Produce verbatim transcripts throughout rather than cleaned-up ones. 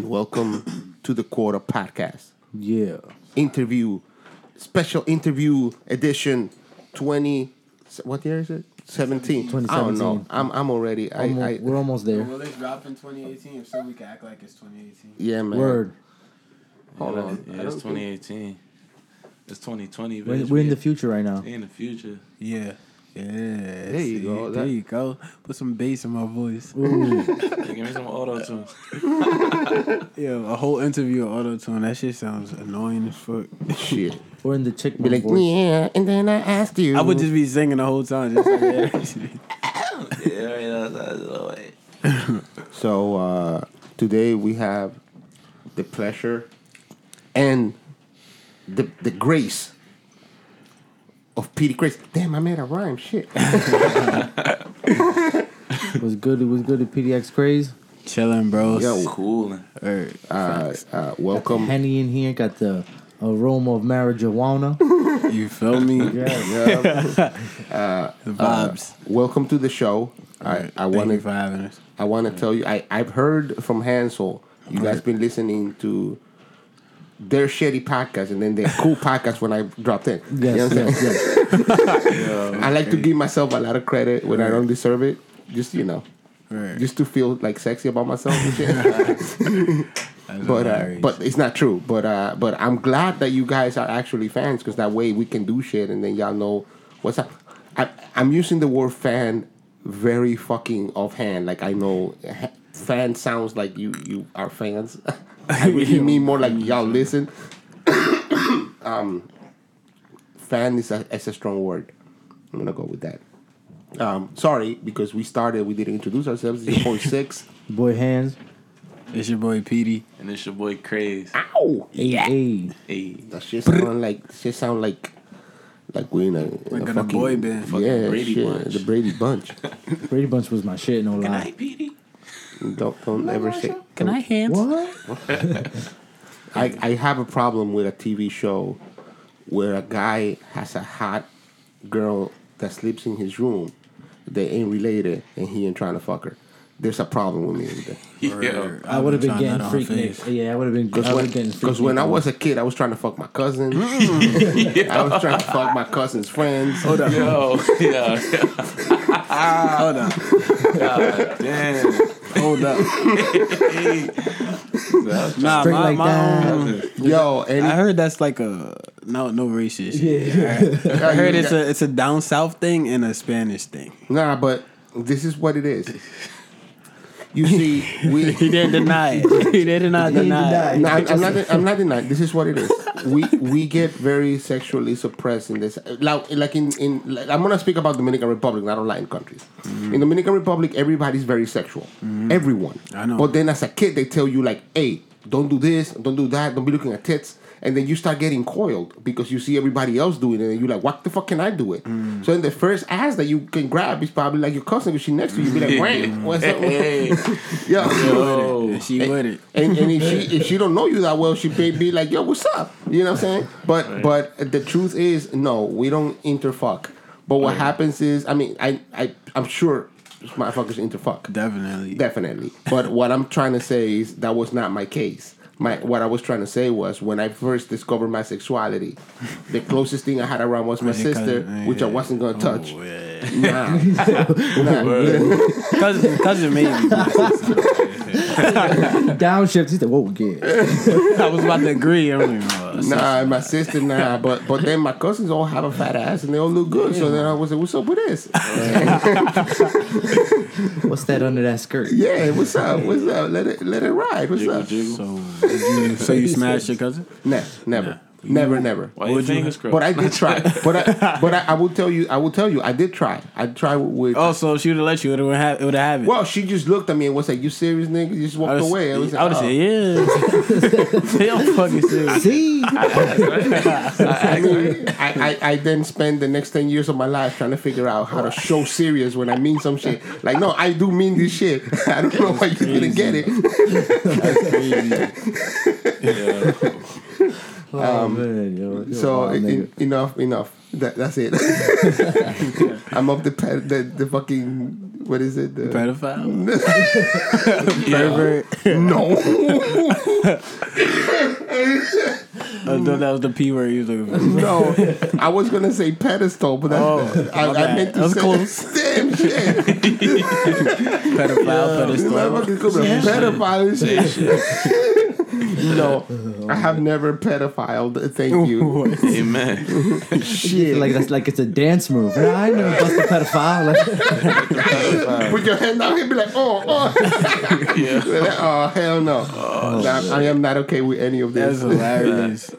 and welcome to the Quarter Podcast. Yeah. Interview, special interview edition twenty, what year is it? seventeen. I don't know. I'm I'm already. I, almost, I, we're almost there. Will it drop in twenty eighteen? If so, we can act like it's twenty eighteen. Yeah, man. Word. Hold yeah, on. Yeah, it's twenty eighteen. It's twenty twenty. We're, we're in the future right now. In the future. Yeah. Yeah. There you see, go. That, there you go. Put some bass in my voice. Ooh. Give me some auto-tune. Yeah, a whole interview of auto-tune. That shit sounds annoying as fuck. Shit. Or in the chick be like, voice. Yeah, and then I asked you. I would just be singing the whole time. Just like, yeah. Yeah, so uh, today we have the pleasure and the the grace of Petey Kraze. Damn, I made a rhyme. Shit. What's good? What's good to P D X Kraze? Chilling, bro. Yo, cool. All right. Uh, uh, welcome. Got the Henny in here. Got the aroma of marijuana. You feel me? Yeah. Yeah. Uh, the vibes. Uh, welcome to the show. I, I want to. I want to tell you. I I've heard from Hansel. You guys been listening to their shitty podcast and then their cool podcast when I dropped in. Yes, you know yes, yes. Yo, I like to give myself a lot of credit when right. I don't deserve it. Just, you know, right. just to feel like sexy about myself and shit. But uh, but it's not true. But uh, but I'm glad that you guys are actually fans because that way we can do shit and then y'all know what's up. I, I'm using the word fan very fucking offhand. Like I know fan sounds like you, you are fans. I really mean more like y'all listen. um, fan is a, is a strong word. I'm going to go with that. Um, sorry, because we started, we didn't introduce ourselves. It's your boy Six. Boy Hans. It's your boy Petey. And it's your boy Kraze. Ow! Hey, yeah. hey. hey. That shit sound like, that shit sound like, like we in a, in like a, a fucking, boy band. Fucking yeah, Brady shit, Bunch. The Brady Bunch. Brady Bunch was my shit, no lie. Good night, Petey. Don't, don't ever say. Can I Hans? What? I I have a problem with a T V show where a guy has a hot girl that sleeps in his room. They ain't related, and he ain't trying to fuck her. There's a problem with me with that. Yeah, I would have been, been getting freak nicks. Yeah, I would have been. Because when, cause when I was a kid, I was trying to fuck my cousin. I was trying to fuck my cousin's friends. Hold up, yo, yeah, hold up, God damn. Hold up. Nah, my, like my own. Yo, and I heard that's like a no, no racist. Shit. Yeah. I heard it's a it's a down south thing and a Spanish thing. Nah, but this is what it is. You see, we he didn't deny it. He did not deny. It. Nah, I'm not. I'm not denying. This is what it is. We we get very sexually suppressed in this. Like, like in in. Like, I'm gonna speak about Dominican Republic, not Latin countries. Mm-hmm. In Dominican Republic, everybody's very sexual. Mm-hmm. Everyone. I know. But then as a kid, they tell you like, "Hey, don't do this, don't do that, don't be looking at tits." And then you start getting coiled because you see everybody else doing it and you're like, what the fuck can I do it? Mm. So then the first ass that you can grab is probably like your cousin because she's next to you. You'll be like, wait, what's up? Hey, yo. Yo. She with it. And, and if, she, if she don't know you that well, she may be like, yo, what's up? You know what I'm saying? But right. but the truth is, no, we don't interfuck. But what right. happens is, I mean, I, I, I'm sure motherfuckers interfuck. Definitely. Definitely. But what I'm trying to say is that was not my case. My, what I was trying to say was when I first discovered my sexuality, the closest thing I had around was my sister, which I wasn't gonna touch. Oh, yeah. Nah, nah. cousin, cousin maybe. Downshift. He said, "What we get?" I was about to agree. I'm like, oh, nah, my sister, nah. But but then my cousins all have a fat ass and they all look good. Yeah. So then I was like, "What's up with this?" What's that under that skirt? Yeah, what's up? What's up? Let it let it ride. What's up? So. You, so you smashed your cousin? Nah, never, nah. never, you, never. Why would you? But I did try. But I, but I, I will tell you, I will tell you, I did try. I tried with. Oh, so she would have let you? It would have. It would have. Well, she just looked at me and was like, "You serious, nigga?" You just walked I was, away. I would have said, "Yeah." You're fucking serious. See, I mean, I, I, I then spend the next ten years of my life trying to figure out how to show serious when I mean some shit. Like, no, I do mean this shit. I don't know why you didn't get it. That's crazy. Yeah. Oh, um, man, yo, yo, so wow, in, enough, enough. That, that's it. I'm up the, pet, the the fucking What is it? The pedophile? Pervert? No. I thought that was the P word you were looking for. No. I was going to say pedestal, but that, oh, I, I meant to that was say close. Damn shit. Pedophile, yeah. Pedestal. Yeah. Pedophile yeah. shit. You know, oh, I have man. never pedophiled. Thank you. Amen. Shit, like that's like it's a dance move. Nah, I never bust a pedophile. With your hand out here, be like, oh, oh, yeah. Oh, hell no. Oh, nah, I am not okay with any of this. That's hilarious.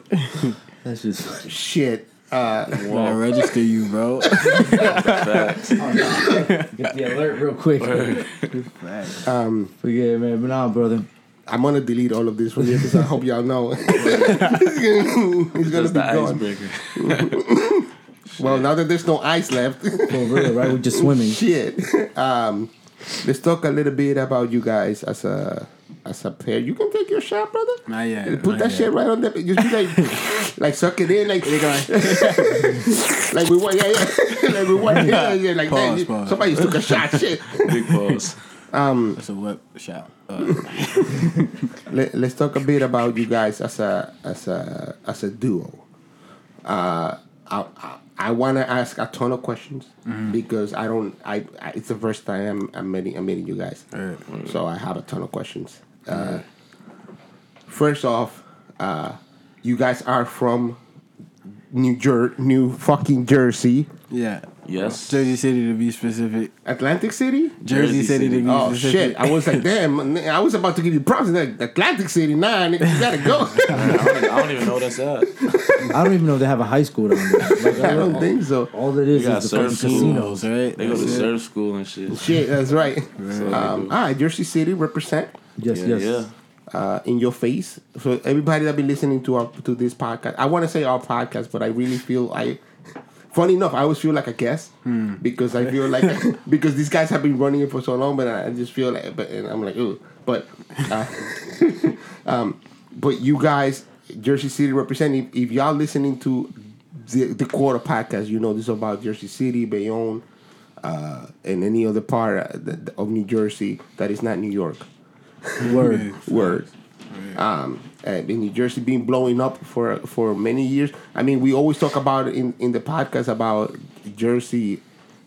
That's just shit. Uh, well, I register you, bro. Facts. Oh, no. Get the alert real quick. Facts. Um, forget it, man. But nah, brother. I'm gonna delete all of this from here because I hope y'all know he's gonna, he's gonna be gone. Well, now that there's no ice left, for real, right? We're just swimming. Shit. Um, let's talk a little bit about you guys as a as a pair. You can take your shot, brother. Not yet. Put not that yet. Shit right on that. Just be like, like suck it in, like like we want, yeah, yeah, like we want, yeah, yeah, like pause, that. Pause. Somebody took a shot, shit. Big pause. Um, That's a web shout. Uh. Let, let's talk a bit about you guys as a as a as a duo. Uh, I I, I want to ask a ton of questions mm. because I don't. I, I it's the first time I'm, I'm meeting I'm meeting you guys, right. So I have a ton of questions. Uh, right. First off, uh, you guys are from New Jer- New fucking Jersey. Yeah. Yes. Jersey City to be specific. Atlantic City? Jersey, Jersey City. City to be oh, specific. Oh shit. I was like, damn, I was about to give you props in that Atlantic City. Nah, nigga, you gotta go. I, don't, I don't even know that's that. I don't even know they have a high school down there. Like, I don't all, think so. All it is is the fucking casinos, right? They go to surf school and shit. Shit, that's right. Right. So um, all right, Jersey City represent. Yes, yeah, yes. Yeah. Uh, in your face. So everybody that been listening to our, to this podcast, I want to say our podcast, but I really feel I. Funny enough, I always feel like a guest hmm. because I feel like because these guys have been running it for so long, but I just feel like, but and I'm like, ooh, but, uh, um, but you guys, Jersey City represent. If, if y'all listening to the the Quarter podcast, you know this is about Jersey City, Bayonne, uh, and any other part of New Jersey that is not New York. Word, word. Um, and New Jersey been blowing up for for many years. I mean, we always talk about in, in the podcast about Jersey.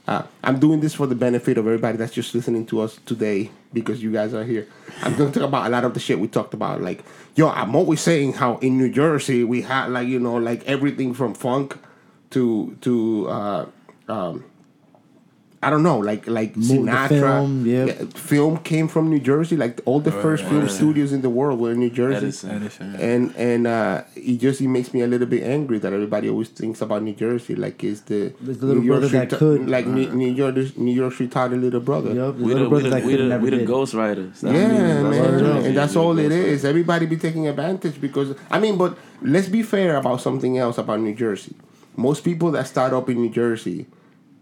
Uh, I'm doing this for the benefit of everybody that's just listening to us today because you guys are here. I'm going to talk about a lot of the shit we talked about. Like, yo, I'm always saying how in New Jersey we had like you know like everything from funk to to uh, um, I don't know like like Sinatra. Film, yep. yeah, film came from New Jersey. Like all the right, first right, film right. studios in the world were in New Jersey. That is, that is right. And and uh, it just it makes me a little bit angry that everybody always thinks about New Jersey like it's the, the little New brother York that could like right. New York New York Street tired little brother. Yep, we little the, brother we that the, we the, the ghost writers. That's yeah, man, that's and that's all it is. Writer. Everybody be taking advantage because I mean, but let's be fair about something else about New Jersey. Most people that start up in New Jersey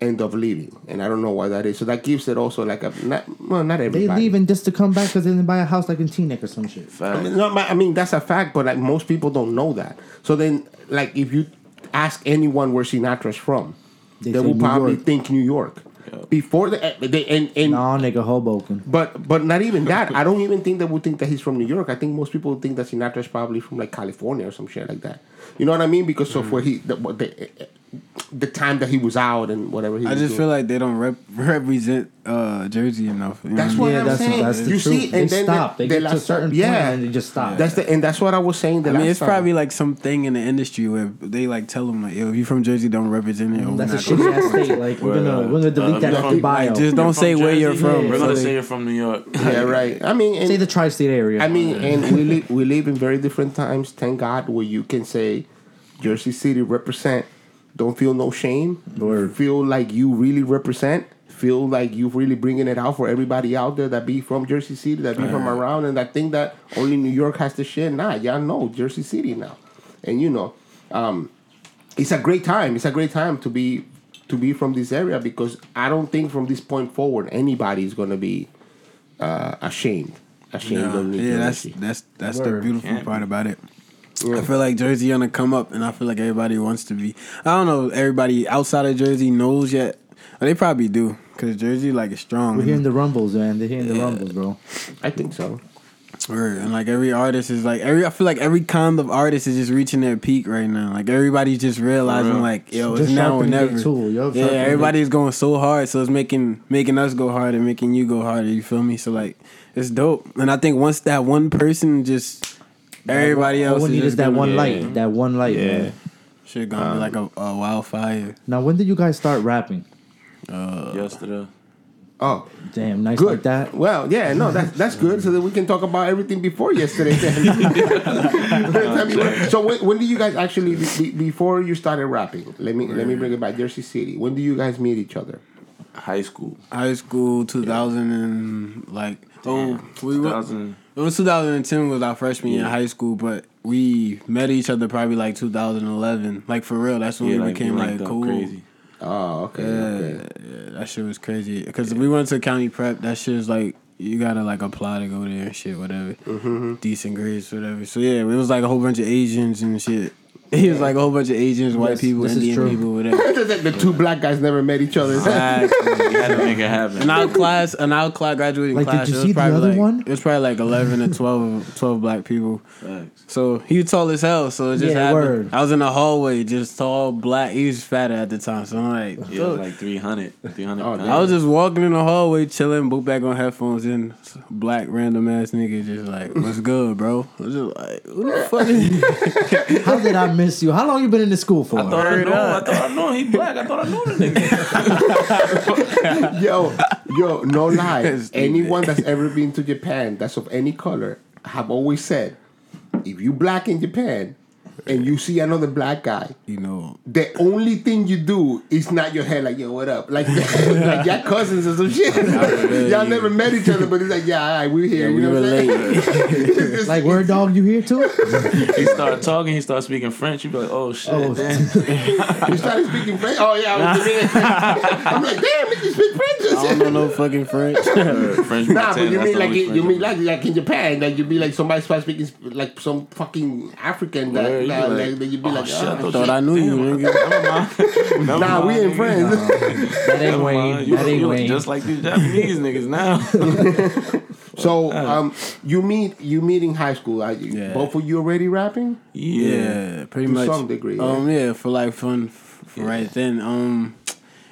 end up leaving, and I don't know why that is. So that gives it also like a not well, not everybody. They leaving just to come back because they didn't buy a house like in Teaneck or some shit. Fact. I mean, not my, I mean that's a fact, but like most people don't know that. So then, like if you ask anyone where Sinatra's from, they, they will New probably York. think New York. Yep. Before the they and and no nigga Hoboken. But but not even that. I don't even think they would think that he's from New York. I think most people think that Sinatra's probably from like California or some shit like that. You know what I mean? Because mm-hmm. of where he the. the The time that he was out and whatever he I was just doing. Feel like they don't rep- represent uh, Jersey enough. You that's know? What yeah, I'm that's saying. What, that's the you truth. See, and they then stop. The, they, they get to a certain point yeah. and they just stop. That's the and that's what I was saying. The I mean, it's time. Probably like something in the industry where they like tell them like, "Yo, if you from Jersey, don't represent it." Or that's a shitty ass state. Like we're gonna we're gonna delete uh, that from, bio. Like, just don't say Jersey, where you're from. Yeah, we're so gonna they, say you're from New York. Yeah, right. I mean, and, say the tri-state area. I mean, and we live we live in very different times. Thank God, where you can say, Jersey City represent. Don't feel no shame. Or feel like you really represent. Feel like you really bringing it out for everybody out there that be from Jersey City, that be all from right. around, and that think that only New York has the shit. Nah, y'all know Jersey City now, and you know, um, it's a great time. It's a great time to be to be from this area because I don't think from this point forward anybody is gonna be uh, ashamed. Ashamed no. of New Jersey. Yeah, that's that's that's Word. the beautiful Can't part be. about it. I feel like Jersey gonna come up, and I feel like everybody wants to be. I don't know. Everybody outside of Jersey knows yet Oh, they probably do, because Jersey, like, is strong. We're hearing the rumbles, man. They're hearing yeah. the rumbles, bro. I think so. Word. And, like, every artist is, like, every. I feel like every kind of artist is just reaching their peak right now. Like, everybody's just realizing, like, yo, it's just now or never. Tool, yo, yeah, everybody's going so hard, so it's making making us go harder, making you go harder, you feel me? So, like, it's dope. And I think once that one person just, everybody else is just is that gonna, one light, yeah. that one light, yeah. Man. Shit gonna um, be like a, a wildfire. Now, when did you guys start rapping? Uh, yesterday. Oh, damn! Nice good. Like that. Well, yeah, no, that's that's good. So that we can talk about everything before yesterday. So when, when did you guys actually be, before you started rapping? Let me let me bring it back. Jersey City. When do you guys meet each other? High school. High school, two thousand yeah. and like oh, we were, it was two thousand and ten was our freshman year yeah. in high school, but we met each other probably like two thousand and eleven. Like for real, that's when yeah, we like, became we like cool. Crazy. Oh, okay. Yeah, okay. Yeah, that shit was crazy. Because yeah. we went to County Prep. That shit is like, you got to like apply to go there and shit, whatever. Mm-hmm. Decent grades, whatever. So, yeah, it was like a whole bunch of Asians and shit. He was like a whole bunch of Asians, white this, people, this Indian people, whatever. The two black guys never met each other. Exactly. Had to make it happen. In our class, in our class, graduating like, class, did you it was see probably the other like one? It was probably like eleven or twelve, twelve black people. Thanks. So he was tall as hell. So it just yeah, happened. Word. I was in the hallway, just tall, black. He was fatter at the time, so I'm like, yeah, was like three hundred, three hundred oh, I was just walking in the hallway, chilling, boot back on headphones, and black random ass nigga just like, "What's good, bro?" I was just like, "Who the fuck is?" How did I miss? You. How long you been in the school for? I thought I knew. I thought I knew. He black. I thought I knew the nigga. yo, yo, no lie. Anyone that's ever been to Japan that's of any color have always said, if you black in Japan and you see another black guy, you know, the only thing you do is nod your head like, yo, what up? Like, like y'all cousins or some shit. Y'all never met each other, but it's like, yeah, all right, we're here. Yeah, you know what I'm saying? Like, word dog, you here too? He started talking, he started speaking French. You be like, oh, shit. Oh, damn. You started speaking French? Oh, yeah. I was nah. I'm like, damn, you speak French. I don't know no fucking French. French nah, but you mean like it, you mean like like in Japan, like you be like somebody starts speaking like some fucking African that like, like, like, like you be oh, like, oh, shit, I thought, shit. I knew you. Nigga. Nah, nah, we ain't friends. Nah. That ain't Wayne. You, that ain't you Wayne. Just like these Japanese niggas now. So um, you meet you meet in high school. Are you, yeah. Both of you already rapping? Yeah, yeah pretty to much. To some degree. Um, yeah, yeah for like fun, for yeah. right then. Um.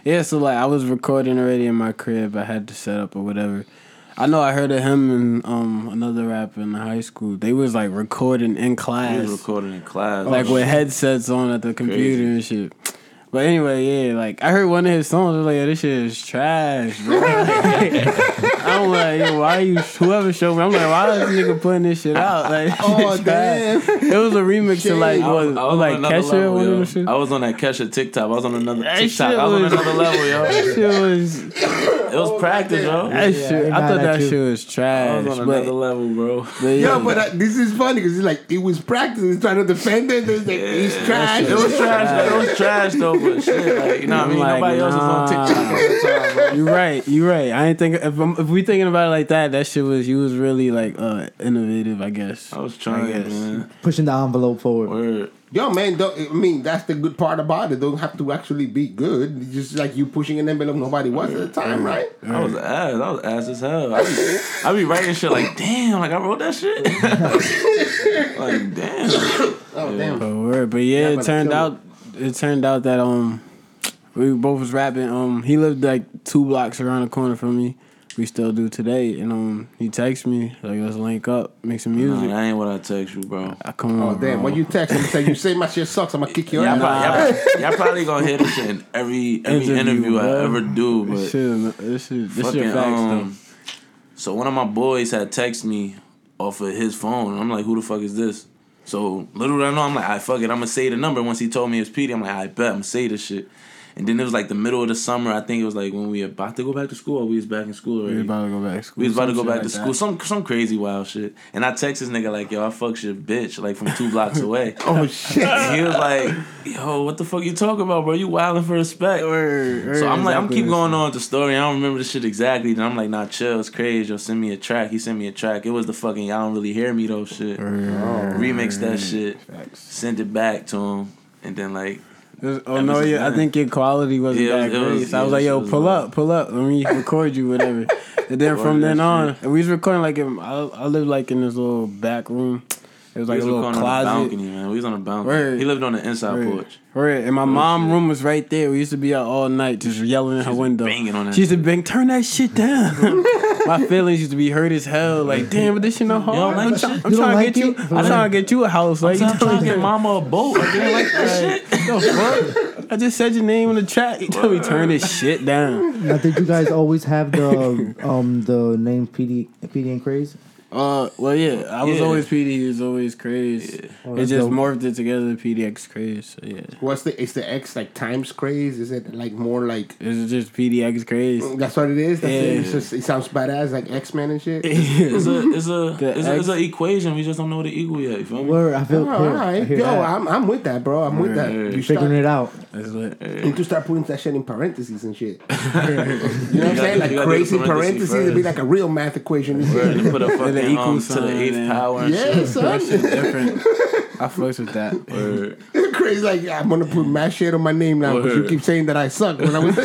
Yeah, so, like, I was recording already in my crib. I had to set up or whatever. I know I heard of him and um, another rapper in high school. They was, like, recording in class. They was recording in class. Like, oh, with shit. Headsets on at the computer Crazy. And shit. But anyway, yeah, like, I heard one of his songs. I was like, yo, this shit is trash, bro. I'm like, yo, why you, whoever showed me, I'm like, why is this nigga putting this shit out? Like, oh, damn. It was a remix shit. Of, like, I was, what, I was like, Kesha one of them shit? I was on that Kesha TikTok. I was on another that TikTok. I was, was on another level, yo. That shit was... It was oh, practice, bro. That yeah, shit, I thought that you. Shit was trash. I was on but, another level, bro. But yeah, yo, but uh, this is funny, because it's like, it was practice. He's trying to defend it. It's like, yeah, he's trash. It was trash, it was trash, though. But shit, like, you know what I mean? Like, nobody nah. else is on TikTok. You're right. You're right. I ain't think if I'm, if we thinking about it like that, that shit was you was really like uh, innovative, I guess. I was trying, I guess. Man. Pushing the envelope forward. Word. Yo, man, don't, I mean, that's the good part about it. Don't have to actually be good. It's just like you pushing an envelope nobody was at the time, right? I was ass. I was ass as hell. I be, I be writing shit like, damn, like I wrote that shit. Like, damn. Oh, yeah. Damn. But, word. But yeah, yeah, it turned out. It turned out that um we both was rapping. Um he lived like two blocks around the corner from me. We still do today. And um he texted me, like, let's link up, make some music. Nah, that ain't what I text you, bro. I come oh, on. Oh damn, bro. When you text him say you say my shit sucks, I'm gonna kick your ass. Y'all, y'all, y'all probably gonna hear this shit in every every interview, interview I ever do, but this shit, this shit, this fucking, shit facts um, though. So one of my boys had texted me off of his phone. I'm like, who the fuck is this? So little did I know, I'm like, I right, fuck it, I'm gonna say the number. Once he told me it was Petey, I'm like, I bet I'm gonna say this shit. And then it was like the middle of the summer. I think it was like when we were about to go back to school, or we was back in school already. We was about to go back to school. We was about to go back like to school. That. Some some crazy wild shit. And I text this nigga like, yo, I fucked your bitch, like from two blocks away. Oh shit. And he was like, yo, what the fuck you talking about, bro? You wilding for respect. Word, word, so I'm like, exactly I'm keep going on with the story. I don't remember the shit exactly. Then I'm like, nah, chill, it's Kraze. Yo, send me a track. He sent me a track. It was the fucking y'all don't really hear me though shit. Word, Remix word, that shit. Facts. Send it back to him. And then like Was, oh, that no, yeah, I think your quality wasn't yeah, that was, great. Was, so yeah, I was like, yo, was pull bad. up, pull up. Let me record you, whatever. And then from then on, we was recording, like, in, I, I lived, like, in this little back room. It was like was a little closet. On the balcony, man. We was on a balcony. Word. He lived on the inside Word. porch. Right, and my oh, mom's room was right there. We used to be out all night just yelling at her window. Banging on that. She used to bang, turn that shit down. My feelings used to be hurt as hell. Like, damn, but this shit no hard. Like I'm, try- I'm trying like to get it? you. I'm like, trying to get you a house. Like, I'm trying, trying to get mama a boat. I didn't like that shit. No, fuck. I just said your name on the track. You told me turn this shit down. I think you guys always have the um the name P D P D and Kraze. Uh, well, yeah, I was yeah. always Petey, he was always Kraze. Yeah. Oh, it just dope. morphed it together to P D X Kraze, so yeah. What's the, it's the X, like, times Kraze? Is it, like, more like... Is it just P D X Kraze? That's what it is? That's yeah. it. It's just, it sounds badass, like X-Men and shit? It's a, it's a, it's a, it's an equation, we just don't know what to equal yet, you feel me? Word, I feel oh, all right. Yo, that. I'm, I'm with that, bro, I'm with right, that. Right, right. You figuring start, it out. That's what, right. You need to start putting that shit in parentheses and shit. You know what I'm saying? Like, crazy parentheses, first. It'd be like a real math equation. Right, and put a fucking... Equals to the eighth power and yeah, shit. Son. That shit's different. I flex with that. Word. Kraze like, I'm gonna put mad shit on my name now because you keep saying that I suck when I was.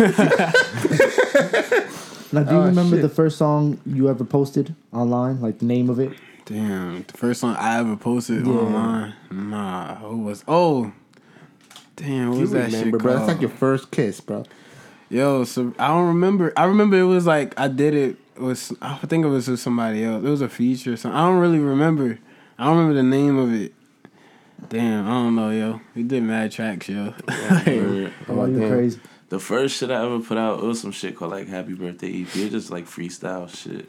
Now, do you oh, remember shit. the first song you ever posted online? Like the name of it? Damn, the first song I ever posted yeah. online. Nah, who was? Oh, damn, what was that remember, shit called? Bro, that's like your first kiss, bro. Yo, so I don't remember. I remember it was like I did it. It was I think it was with somebody else. It was a feature or something. I don't really remember. I don't remember the name of it. Damn, I don't know, yo. We did mad tracks, yo. Like, oh, about you're crazy. The first shit I ever put out, it was some shit called like Happy Birthday E P. It just like freestyle shit.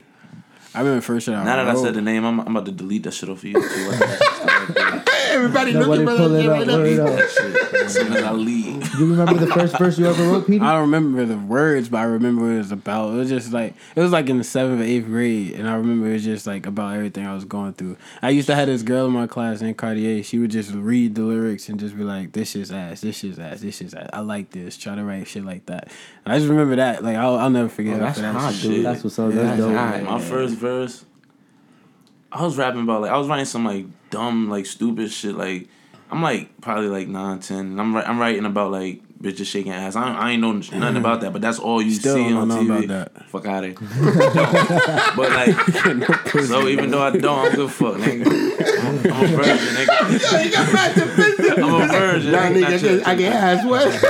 I remember the first shit I Now wrote. that I said the name, I'm, I'm about to delete that shit off of YouTube. Everybody looking for that shit. As soon as I leave. You remember the first verse you ever wrote, Petey? I don't remember the words, but I remember what it was about. It was just like it was like in the seventh or eighth grade, and I remember it was just like about everything I was going through. I used to have this girl in my class named Cartier. She would just read the lyrics and just be like, "This shit's ass. This shit's ass. This shit's ass. I like this. Try to write shit like that." And I just remember that. Like I'll, I'll never forget. Oh, that's that hot, shit. dude. That's what's up. Yeah, that's dope. Hot, my yeah. first verse. I was rapping about like I was writing some like dumb like stupid shit like I'm like probably like nine ten and I'm I'm writing about like bitches shaking ass. I, I ain't know nothing about that, but that's all you Still see on T V. About that. Fuck out of here. But like no so even though I don't, I'm good fuck nigga. I'm, I'm a virgin nigga. I'm a virgin. Nah, nigga, I get ass what.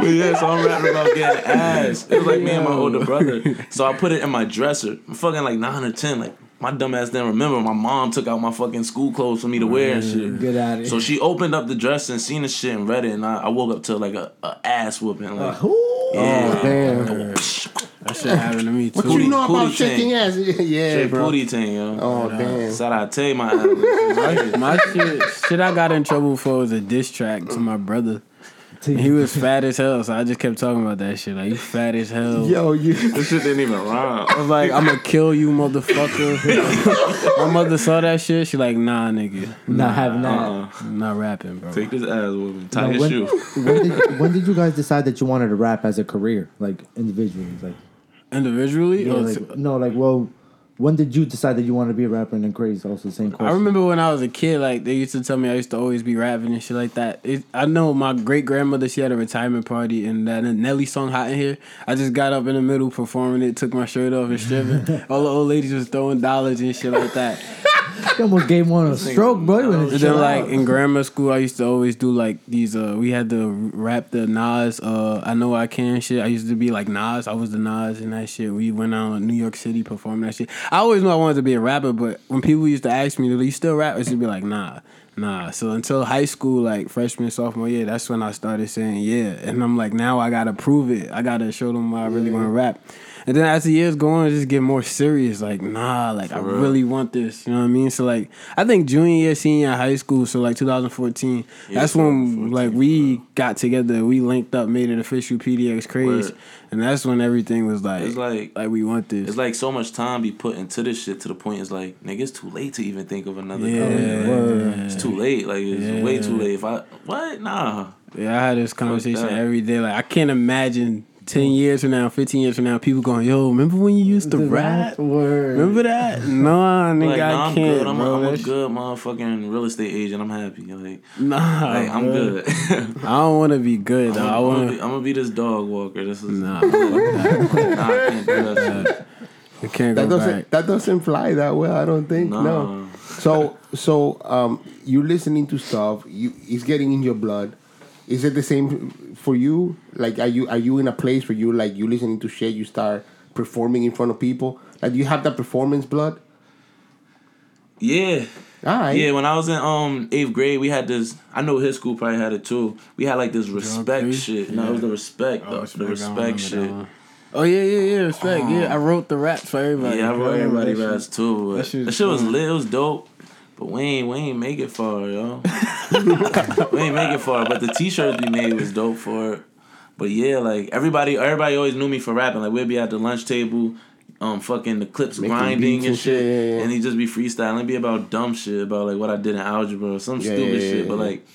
But yeah, so I'm rapping about getting ass. It was like me and my older brother. So I put it in my dresser. I'm fucking like nine or ten. Like my dumb ass didn't remember. My mom took out my fucking school clothes for me to wear and shit. Get out of here. So she opened up the dresser and seen the shit and read it. And I, I woke up to like a, a ass whooping. Like, uh, yeah. Oh damn. That shit happened to me too. What you know about shaking ass? Yeah, shit, bro. Booty thing, yo. Oh but, uh, damn. So I tell you my ass. My shit, shit I got in trouble for was a diss track to my brother. He was fat as hell, so I just kept talking about that shit. Like, you fat as hell. Yo, you. This shit didn't even rhyme. I was like, I'm gonna kill you, motherfucker. My mother saw that shit. She like, nah, nigga. Not nah, having that. Uh-uh. Not rapping, bro. Take this ass with me. Tie your shoe. When did, when did you guys decide that you wanted to rap as a career? Like, individually? Like Individually? Yeah, oh, like, no, like, well... When did you decide that you wanted to be a rapper? And then Kraze, also the same question. I remember when I was a kid, like, they used to tell me I used to always be rapping and shit like that. It, I know my great-grandmother, she had a retirement party, and that Nelly song, Hot In Here, I just got up in the middle performing it, took my shirt off and stripping. All the old ladies was throwing dollars and shit like that. You almost gave one a stroke, bro. And then, like, in grammar school, I used to always do, like, these, uh, we had to rap the Nas, uh, I Know I Can shit. I used to be, like, Nas. I was the Nas and that shit. We went out in New York City performing that shit. I always knew I wanted to be a rapper, but when people used to ask me, do you still rap? I used to be like, nah, nah. So until high school, like, freshman, sophomore year, that's when I started saying, yeah. And I'm like, now I got to prove it. I got to show them why I really want to rap. And then as the years go on, I just get more serious. Like, nah, like, For I real? really want this. You know what I mean? So, like, I think junior year, senior year, high school, so, like, twenty fourteen, yeah, that's when, like, we bro. got together. We linked up, made it official P D X Kraze. Word. And that's when everything was, like, it's like, like, we want this. It's, like, so much time be put into this shit to the point it's, like, nigga, it's too late to even think of another yeah, color. Like, it's too late. Like, it's yeah. way too late. If I, what? Nah. Yeah, I had this conversation every day. Like, I can't imagine... ten years from now, fifteen years from now, people going, yo, remember when you used to the rap? Word. Remember that? Nah, nigga, like, nah, I I'm can't. Good. I'm, bro, a, I'm a good motherfucking real estate agent. I'm happy. Like, nah, like, I'm good. I don't want to be good. I'm, I wanna, I'm gonna be this dog walker. This is nah. Nah, I can't do that. It can't that go doesn't back. That doesn't fly that well. I don't think. Nah. No. So so um, you're listening to stuff. You it's getting in your blood. Is it the same for you? Like, are you are you in a place where you like you listening to shit, you start performing in front of people? Like, do you have that performance blood? Yeah. All right. Yeah. When I was in um eighth grade, we had this. I know his school probably had it too. We had like this respect shit. Yeah. No, it was the respect. Oh, the respect shit. Oh yeah, yeah, yeah. Respect. Um, yeah, I wrote the raps for everybody. Yeah, I wrote everybody's raps too. That shit, that shit was lit. It was dope. But we ain't we ain't make it far, yo. We ain't make it far. But the t-shirts we made was dope for it. But yeah, like everybody everybody always knew me for rapping. Like we'd be at the lunch table, um fucking the clips making grinding and shit. Yeah, yeah, yeah. And he'd just be freestyling. It'd be about dumb shit, about like what I did in algebra or some yeah, stupid yeah, yeah, shit. But yeah. like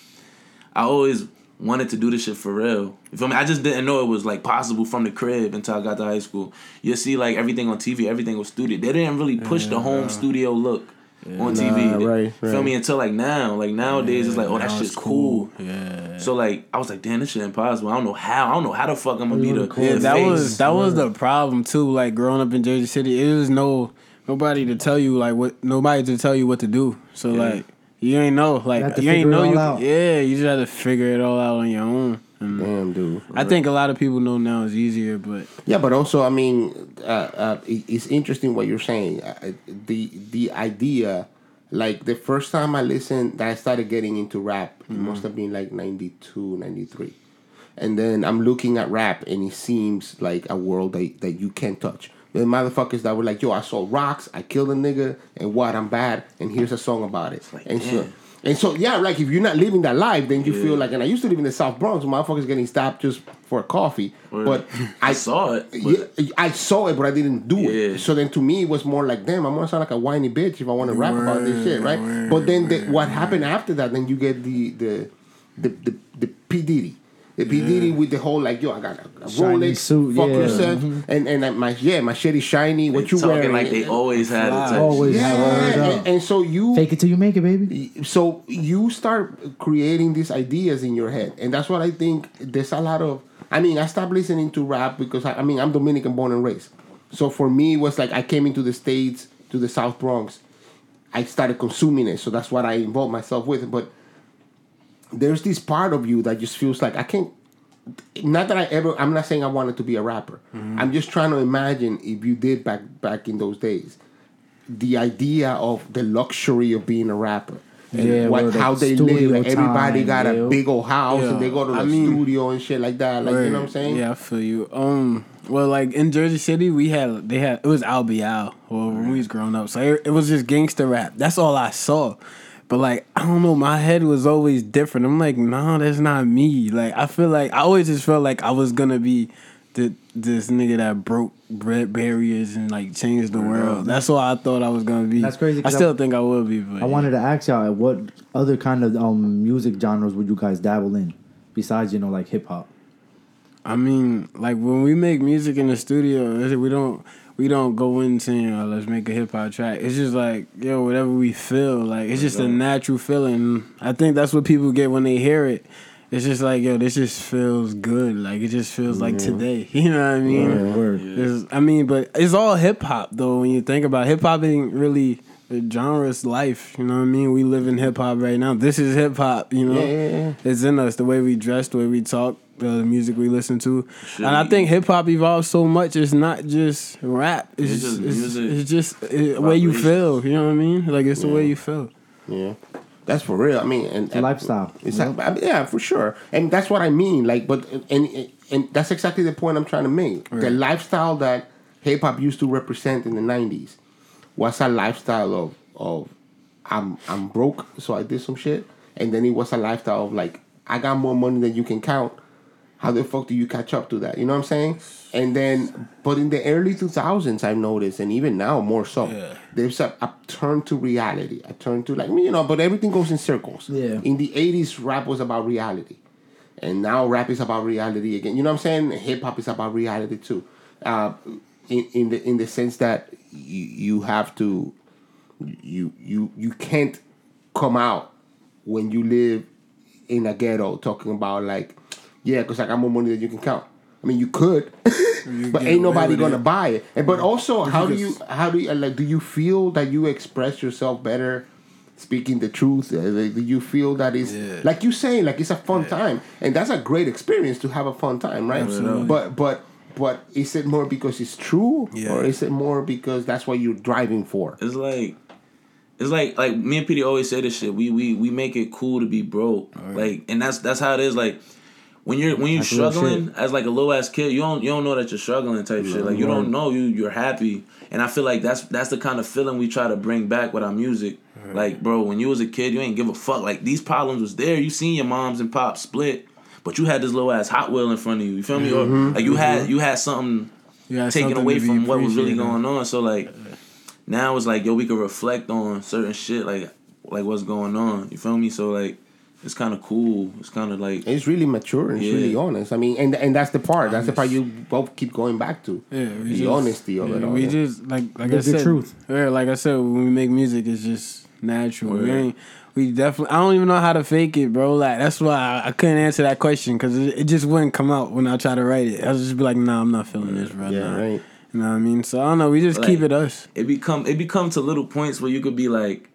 I always wanted to do this shit for real. You feel me? I just didn't know it was like possible from the crib until I got to high school. You'll see like everything on T V, everything was studio. They didn't really push yeah, the home yeah. studio look. Yeah, on T V, nah, they, right, right. feel me? Until like now, like nowadays, yeah, it's like, oh, that shit's cool. cool. Yeah. So like, I was like, damn, this shit impossible. I don't know how. I don't know how the fuck I'm gonna be the. Yeah, that face. was that yeah. was the problem too. Like growing up in Jersey City, it was no nobody to tell you like what nobody to tell you what to do. So yeah. like, you ain't know like you, you ain't know you. Out. Yeah, you just had to figure it all out on your own. Mm. Damn, dude. I right. think a lot of people know now is easier, but yeah, but also, I mean, uh, uh, it's interesting what you're saying. Uh, the the idea, like the first time I listened, that I started getting into rap, mm-hmm. it must have been like ninety-two, ninety-three, and then I'm looking at rap, and it seems like a world that that you can't touch. The motherfuckers that were like, "Yo, I sold rocks, I killed a nigga, and what? I'm bad, and here's a song about it." Like, and so. And so, yeah, like, if you're not living that life, then you yeah. feel like... And I used to live in the South Bronx. Motherfuckers getting stopped just for a coffee. Word. But I, I saw it. But... Yeah, I saw it, but I didn't do yeah. it. So then, to me, it was more like, damn, I'm going to sound like a whiny bitch if I want to rap about this shit, right? Word, but then the, what word. happened after that, then you get the the the, the, the P. Diddy. The P. Yeah. Diddy with the whole, like, yo, I got a, a Rolex, fuck yeah. yourself. Mm-hmm. And, and my, yeah, my shit is shiny. What they you wearing? Like they always had it. Always yeah. had it. And, and so you... Fake it till you make it, baby. So you start creating these ideas in your head. And that's what I think there's a lot of... I mean, I stopped listening to rap because, I, I mean, I'm Dominican born and raised. So for me, it was like I came into the States, to the South Bronx. I started consuming it. So that's what I involved myself with. But... there's this part of you that just feels like I can't. Not that I ever. I'm not saying I wanted to be a rapper. Mm-hmm. I'm just trying to imagine if you did back back in those days, the idea of the luxury of being a rapper and yeah, what how they live. Like everybody got yeah. a big old house yeah. and they go to the I mean, studio and shit like that. Like right. you know what I'm saying? Yeah, I feel you. Um, well, like in Jersey City, we had they had it was Al Bial well, right. when we was growing up. So it, it was just gangster rap. That's all I saw. But, like, I don't know, my head was always different. I'm like, nah, that's not me. Like, I feel like, I always just felt like I was gonna be the this nigga that broke barriers and, like, changed the world. That's what I thought I was gonna be. That's crazy. I still I, think I will be. But I yeah. wanted to ask y'all, what other kind of um, music genres would you guys dabble in besides, you know, like, hip-hop? I mean, like, when we make music in the studio, we don't... We don't go in saying, oh, let's make a hip-hop track. It's just like, yo, whatever we feel. Like, it's just a natural feeling. I think that's what people get when they hear it. It's just like, yo, this just feels good. Like, it just feels like yeah. today. You know what I mean? Yeah. Yeah. I mean, but it's all hip-hop, though, when you think about it. Hip-hop ain't really a genre's life. You know what I mean? We live in hip-hop right now. This is hip-hop, you know? Yeah, yeah, yeah. It's in us. The way we dress, the way we talk. The music we listen to. Should and I think hip hop evolves so much. It's not just rap. It's, it's just music. It's, it's just the way you feel. You know what I mean? Like it's yeah. the way you feel. Yeah, that's for real. I mean, and, it's and lifestyle. It's yeah. Like, I mean, yeah, for sure. And that's what I mean. Like, but and and that's exactly the point I'm trying to make. Right. The lifestyle that hip hop used to represent in the nineties was a lifestyle of of I'm I'm broke, so I did some shit, and then it was a lifestyle of like I got more money than you can count. How the fuck do you catch up to that? You know what I'm saying? And then, but in the early two thousands, I've noticed, and even now more so, yeah. there's a, a turn to reality. A turn to like, you know, but everything goes in circles. Yeah. In the eighties, rap was about reality. And now rap is about reality again. You know what I'm saying? Hip hop is about reality too. Uh, in, in the in the sense that you, you have to, you you you can't come out when you live in a ghetto talking about like, yeah, because I got more money than you can count. I mean, you could, you but ain't nobody gonna it. buy it. And, but also, how do you how do you like? Do you feel that you express yourself better? Speaking the truth, uh, you feel that is yeah. like you saying, like it's a fun yeah. time, and that's a great experience to have a fun time, right? Absolutely. But but but is it more because it's true, yeah. or is it more because that's what you're driving for? It's like it's like like me and Petey always say this shit. We we we make it cool to be broke, right. like, and that's that's how it is. Like when you're when you're that's struggling as like a little ass kid, you don't you don't know that you're struggling type yeah. shit. Like you don't know you you're happy, and I feel like that's that's the kind of feeling we try to bring back with our music. Like, bro, when you was a kid, you ain't give a fuck. Like, these problems was there. You seen your moms and pops split, but you had this little ass Hot Wheel in front of you. You feel me? Mm-hmm. Or like you mm-hmm. had you had something you had taken something away from what was really going on. So like, now it's like, yo, we can reflect on certain shit, like like what's going on. You feel me? So like, it's kind of cool. It's kind of like it's really mature and yeah. it's really honest. I mean, and and that's the part. Honest. That's the part you both keep going back to. Yeah, the just, honesty of yeah, it. All, we yeah. just like like it's I said, the truth. Yeah, like I said, when we make music, it's just. Natural. We, ain't, we definitely. I don't even know how to fake it, bro. Like that's why I, I couldn't answer that question because it, it just wouldn't come out when I try to write it. I was just be like, nah, I'm not feeling this right yeah, now. Right. You know what I mean? So I don't know. We just like, keep it us. It become it become to little points where you could be like,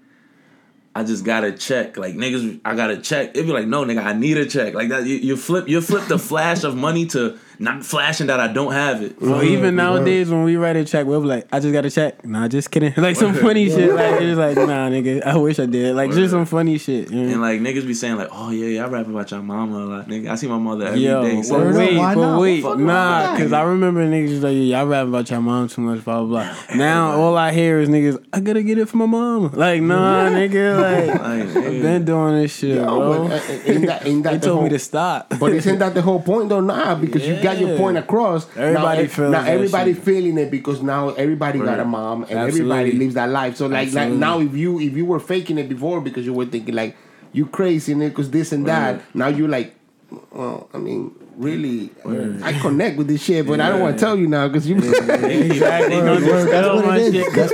I just gotta check. Like niggas, I gotta check. It'd be like, no, nigga, I need a check. Like that. You, you flip. You flip the flash of money to. Not flashing that I don't have it. So mm-hmm. even nowadays when we write a check, we'll be like, I just got a check. Nah, just kidding. Like some funny shit. Like it's like, nah, nigga, I wish I did. Like Word. Just some funny shit. You know? And like niggas be saying like, oh yeah, yeah, I rap about your mama a lot, nigga. I see my mother every Yo, day. So wait, wait, why but not? wait, Fuck nah, because I remember niggas like, yeah, I rap about your mom too much, blah blah blah. Now all I hear is niggas, I gotta get it for my mama. Like nah, nigga, like, like I've been doing this shit, Yo, bro. But, uh, ain't that, ain't that they the told whole, me to stop. But isn't that the whole point though? Nah, because yeah. you. Got your point across. Everybody now, feels now everybody shit. feeling it because now everybody right. got a mom and Absolutely. everybody lives that life. So like, like now if you if you were faking it before because you were thinking like you crazy because this and right. that, now you're like, well, I mean. Really, Word. I connect with this shit, but yeah, I don't want to yeah. tell you now because you. That's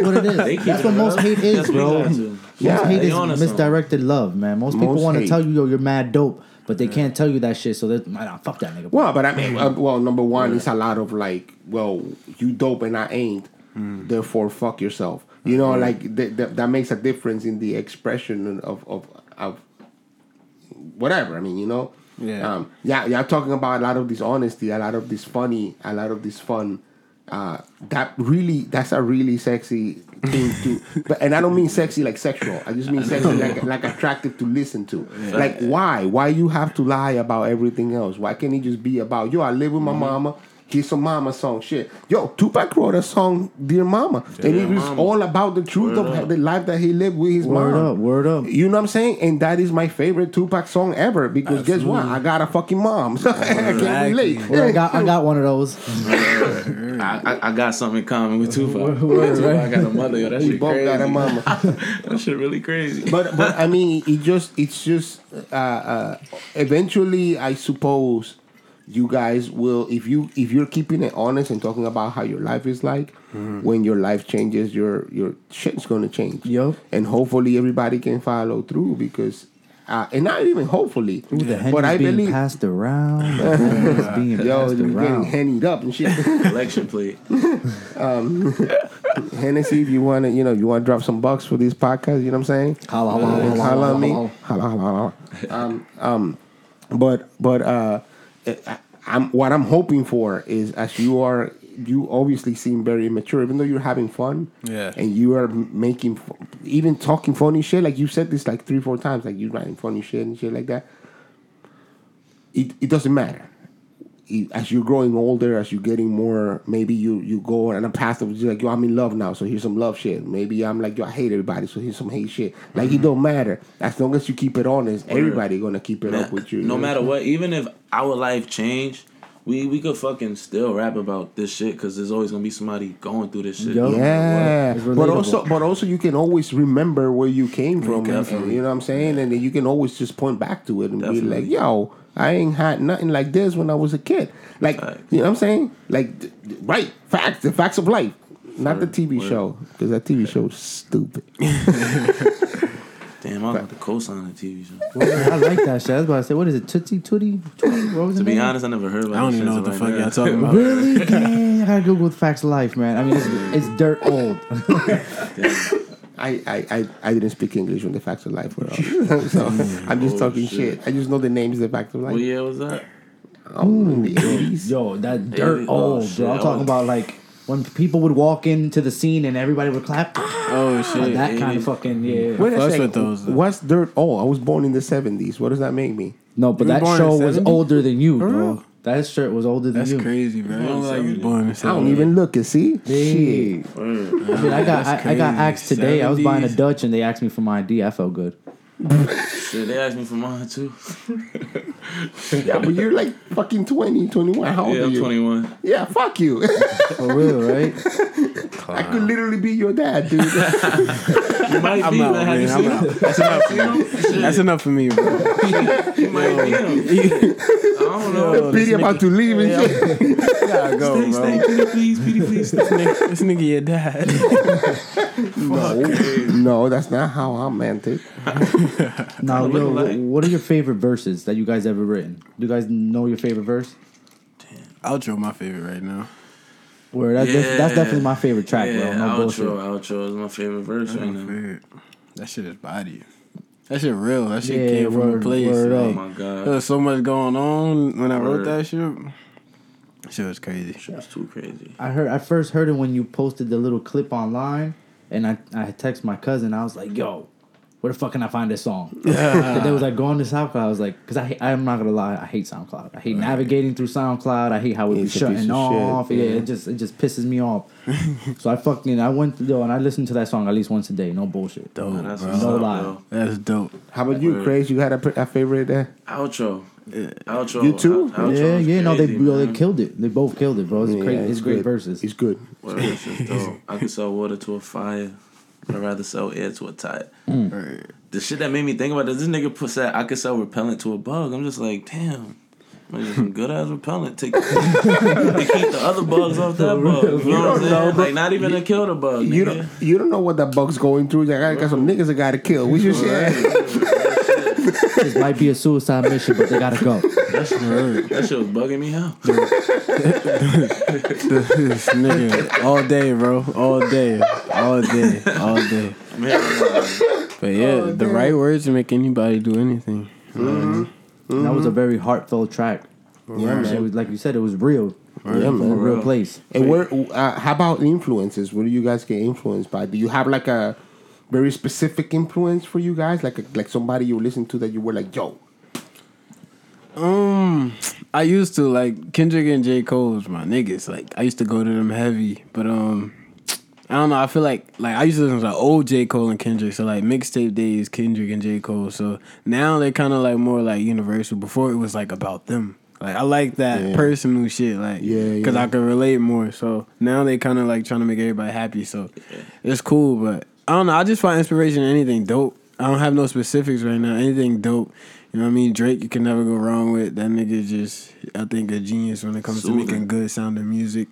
what it is. They That's what most hate is, bro. Most yeah, hate is misdirected love, man. Most, most people want to tell you, yo, you're mad dope, but they yeah. can't tell you that shit. So they nah, fuck that nigga. Well, but I mean, uh, well, number one, yeah. it's a lot of like, well, you dope and I ain't, mm. therefore fuck yourself. You know, mm. like th- th- that makes a difference in the expression of of of whatever. I mean, you know. Yeah, um, yeah, yeah. I'm talking about a lot of this honesty, a lot of this funny, a lot of this fun. Uh, that really, that's a really sexy thing to. But and I don't mean sexy like sexual. I just mean sexy like like attractive to listen to. Yeah. Like why, why you have to lie about everything else? Why can't it just be about yo? I live with my mm-hmm. mama. Here's some mama song shit. Yo, Tupac wrote a song, Dear Mama. Dear and it was mama. all about the truth word of up. the life that he lived with his word mom. Word up, word up. You know what I'm saying? And that is my favorite Tupac song ever because Absolutely. guess what? I got a fucking mom. So I can't relate. Well, I, got, I got one of those. I, I, I got something in common with Tupac. Word, Tupac right? I got a mother. Yo, that we shit both crazy. got a mama. That shit really crazy. But, but I mean, it just, it's just, uh, uh, eventually, I suppose... You guys will if you if you're keeping it honest and talking about how your life is like. Mm-hmm. When your life changes, your your shit's gonna change. Yep. And hopefully everybody can follow through because, uh, and not even hopefully, Ooh, the but I being believe passed around. The being yo, you're getting hennied up and shit. Election plate. um, Hennessy, if you wanna, you know, you wanna drop some bucks for this podcast, you know what I'm saying? Holla, holla, holla, holla, holla, holla me. Holla, holla, holla. Um, um, but but uh. I, I'm, what I'm hoping for is as you are, you obviously seem very mature, even though you're having fun, yeah. and you are making, even talking funny shit. Like you said this like three, four times, like you writing funny shit and shit like that. It it doesn't matter. It, as you're growing older, as you're getting more, maybe you you go on a path of just like, yo, I'm in love now, so here's some love shit. Maybe I'm like, yo, I hate everybody, so here's some hate shit. Like mm-hmm. it don't matter as long as you keep it honest. Word. Everybody gonna keep it Man, up with you. No you know matter what, even if. Our life changed. We we could fucking still rap about this shit because there's always gonna be somebody going through this shit. Yep. Yeah, but also but also you can always remember where you came from. And, and, you know what I'm saying? And then you can always just point back to it and Definitely. be like, "Yo, I ain't had nothing like this when I was a kid. Like, right. You know what I'm saying? Like, right, facts, the facts of life. Not word, the T V word. Show, because that T V show's stupid. Damn, I got the co-sign on the T V show. Well, I like that shit. I was about to say, what is it? Tootsie Tootie? Tootie? What was it? To be honest, I never heard about it. I don't even know what the fuck y'all talking about. Really? Dang, I gotta Google the facts of life, man. I mean, it's, it's dirt old. I, I, I, I didn't speak English when the facts of life were up. So I'm just oh, talking shit. shit. I just know the names of the facts of life. What year was that? Oh, in the eighties. Yo, that dirt old, oh, bro. I'm talking about like when people would walk into the scene and everybody would clap. Oh, shit. Like that eighties. Kind of fucking, yeah. What is with those, what's dirt old? I was born in the seventies. What does that make me? No, but that show was older than you, bro. That shirt was older than that's you. That's crazy, man. I don't, like you born in I don't even look and see. Shit. Dude, I got I, I got asked today. seventies. I was buying a Dutch and they asked me for my I D. I felt good. Shit, they asked me for mine too. Yeah, but you're like fucking twenty, twenty-one. How old yeah, are you? Yeah, I'm twenty-one. Yeah, fuck you. For real, right? Clown. I could literally be your dad, dude. You might I'm be out, man. I'm out. That's enough for me. That's enough for me, bro. You might be him. I don't know. Petey about nigga. To leave and yeah. shit. You gotta go, stay, bro. Stay, Petey, please, Petey, please. This nigga, this nigga your dad. No, no, that's not how I'm antic. Now, yo, like. What are your favorite verses that you guys ever written? Do you guys know your favorite verse? Damn. Outro my favorite right now. Word, that's, yeah. def- that's definitely my favorite track, yeah, bro. No bullshit. Outro, outro is my favorite verse right now. Favorite. That shit is body. That shit real. That shit yeah, came word, from a place. Word, like, oh my god. There was so much going on when I word. wrote that shit. That shit was crazy. Shit was too crazy. I heard. I first heard it when you posted the little clip online, and I I text my cousin. I was like, yo. Where the fuck can I find this song? Yeah. They was like, go on to SoundCloud. I was like, because I, I'm not going to lie, I hate SoundCloud. I hate right. navigating through SoundCloud. I hate how it it's be shutting off. Shit, yeah. yeah, it just it just pisses me off. So I fucking, I went to, yo, and I listened to that song at least once a day. No bullshit. Dope, man, that's bro. No up, lie. Bro. That's dope. How about you, Craze? You had a, a favorite there? Outro. Yeah. Outro. You too? Outro yeah, yeah. Crazy, no, they yo, they killed it. They both killed it, bro. It's yeah, crazy. It's, it's great verses. It's good. Well, it's dope. I could sell water to a fire. I'd rather sell air to a tire. Mm. The shit that made me think about this, this nigga put that I could sell repellent to a bug. I'm just like, damn. I'm just some good ass repellent to, to keep the other bugs off that bug. You know you what I'm saying? Like, not even you, to kill the bug. You don't, you don't know what that bug's going through. Like, I got some niggas I gotta kill. What's your right. shit? This might be a suicide mission, but they gotta go. That shit, hurt. That shit was bugging me out. This nigga all day, bro. All day. All day. All day. But yeah, oh, the right words to make anybody do anything. Mm-hmm. Mm-hmm. That was a very heartfelt track. Yeah, man. It was, like you said, it was real. Yeah, yeah, man. A real place. And where? Uh, how about influences? What do you guys get influenced by? Do you have like a very specific influence for you guys? Like a, like somebody you listen to that you were like, yo. Um, I used to like Kendrick and J. Cole was my niggas. Like I used to go to them heavy, but um, I don't know. I feel like like I used to listen to old J. Cole and Kendrick. So like mixtape days, Kendrick and J. Cole. So now they're kind of like more like universal. Before it was like about them. Like I like that yeah. personal shit. Like yeah, because yeah. I can relate more. So now they kind of like trying to make everybody happy. So it's cool. But I don't know. I just find inspiration in anything dope. I don't have no specifics right now. Anything dope. You know what I mean? Drake, you can never go wrong with. That nigga just, I think, a genius when it comes Soothing. to making good sounding music.